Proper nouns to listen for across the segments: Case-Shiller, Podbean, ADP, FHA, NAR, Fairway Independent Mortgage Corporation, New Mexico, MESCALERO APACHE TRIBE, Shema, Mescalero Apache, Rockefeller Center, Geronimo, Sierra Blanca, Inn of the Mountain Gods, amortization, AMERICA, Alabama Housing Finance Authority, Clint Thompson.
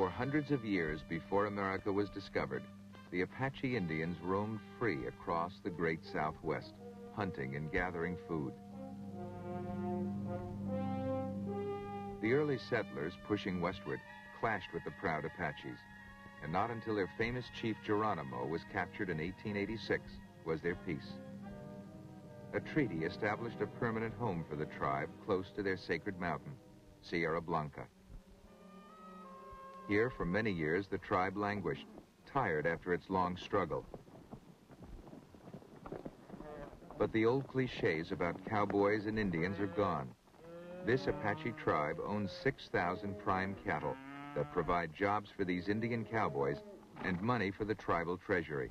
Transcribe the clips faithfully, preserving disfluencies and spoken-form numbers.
For hundreds of years before America was discovered, the Apache Indians roamed free across the great Southwest, hunting and gathering food. The early settlers, pushing westward, clashed with the proud Apaches, and not until their famous chief Geronimo was captured in eighteen eighty-six was there peace. A treaty established a permanent home for the tribe close to their sacred mountain, Sierra Blanca. Here, for many years, the tribe languished, tired after its long struggle. But the old cliches about cowboys and Indians are gone. This Apache tribe owns six thousand prime cattle that provide jobs for these Indian cowboys and money for the tribal treasury.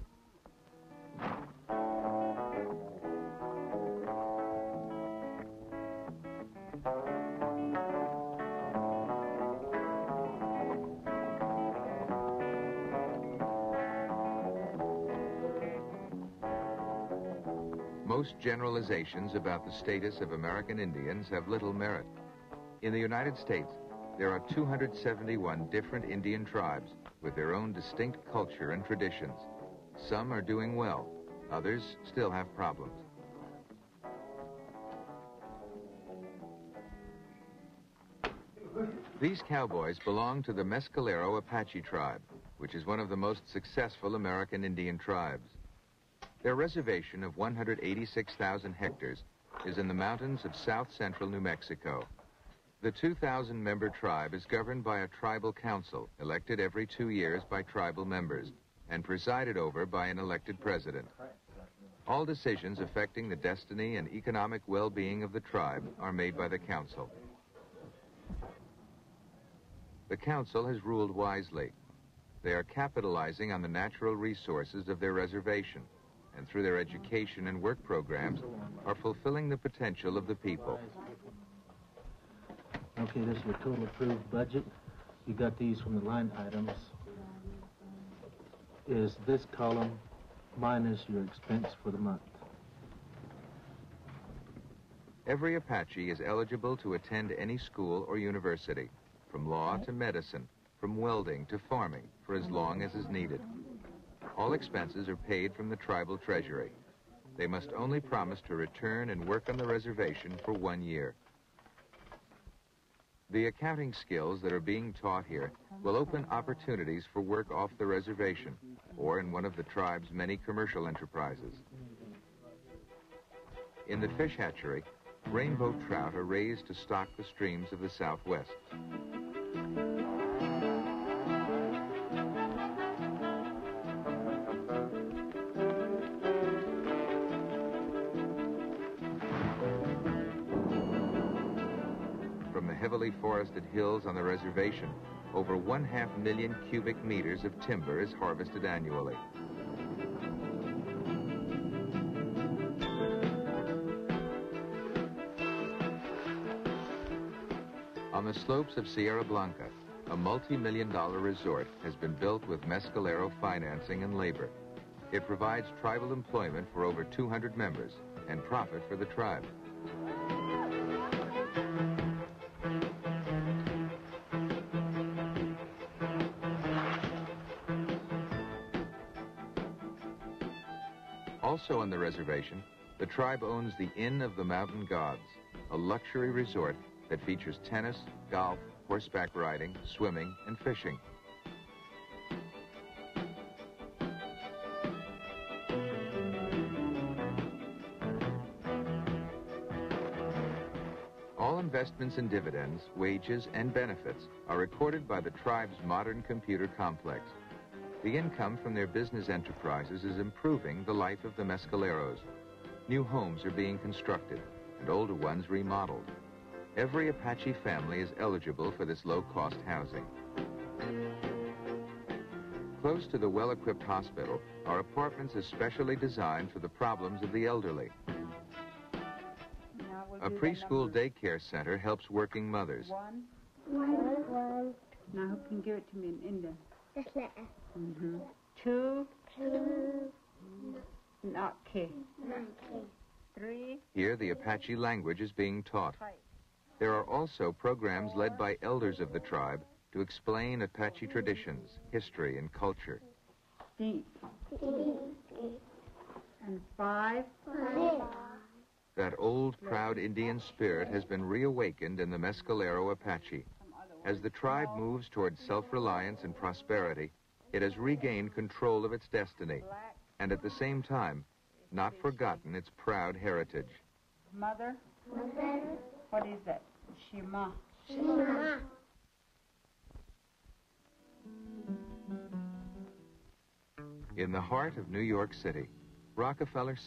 Most generalizations about the status of American Indians have little merit. In the United States, there are two hundred seventy-one different Indian tribes with their own distinct culture and traditions. Some are doing well, others still have problems. These cowboys belong to the Mescalero Apache tribe, which is one of the most successful American Indian tribes. Their reservation of one hundred eighty-six thousand hectares is in the mountains of south-central New Mexico. The two thousand member tribe is governed by a tribal council, elected every two years by tribal members, and presided over by an elected president. All decisions affecting the destiny and economic well-being of the tribe are made by the council. The council has ruled wisely. They are capitalizing on the natural resources of their reservation, and through their education and work programs, are fulfilling the potential of the people. Okay, this is your total approved budget. You got these from the line items. Is this column minus your expense for the month. Every Apache is eligible to attend any school or university, from law to medicine, from welding to farming, for as long as is needed. All expenses are paid from the tribal treasury. They must only promise to return and work on the reservation for one year. The accounting skills that are being taught here will open opportunities for work off the reservation or in one of the tribe's many commercial enterprises. In the fish hatchery, rainbow trout are raised to stock the streams of the Southwest. Heavily forested hills on the reservation, over one half million cubic meters of timber is harvested annually. On the slopes of Sierra Blanca, a multi-million dollar resort has been built with Mescalero financing and labor. It provides tribal employment for over two hundred members and profit for the tribe. Also on the reservation, the tribe owns the Inn of the Mountain Gods, a luxury resort that features tennis, golf, horseback riding, swimming, and fishing. All investments and dividends, wages, and benefits are recorded by the tribe's modern computer complex. The income from their business enterprises is improving the life of the Mescaleros. New homes are being constructed and older ones remodeled. Every Apache family is eligible for this low-cost housing. Close to the well-equipped hospital are apartments especially designed for the problems of the elderly. A preschool daycare center helps working mothers. One. One. Now who can give it to me in Indian? This letter. Mm-hmm. Two. Two. Not K. Not K. Three. Here, the Apache language is being taught. There are also programs led by elders of the tribe to explain Apache traditions, history, and culture. Deep. Deep. And five. Five. That old, proud Indian spirit has been reawakened in the Mescalero Apache. As the tribe moves toward self-reliance and prosperity, it has regained control of its destiny, and at the same time, not forgotten its proud heritage. Mother? Mother. What is that? Shema. Shema. In the heart of New York City, Rockefeller Center.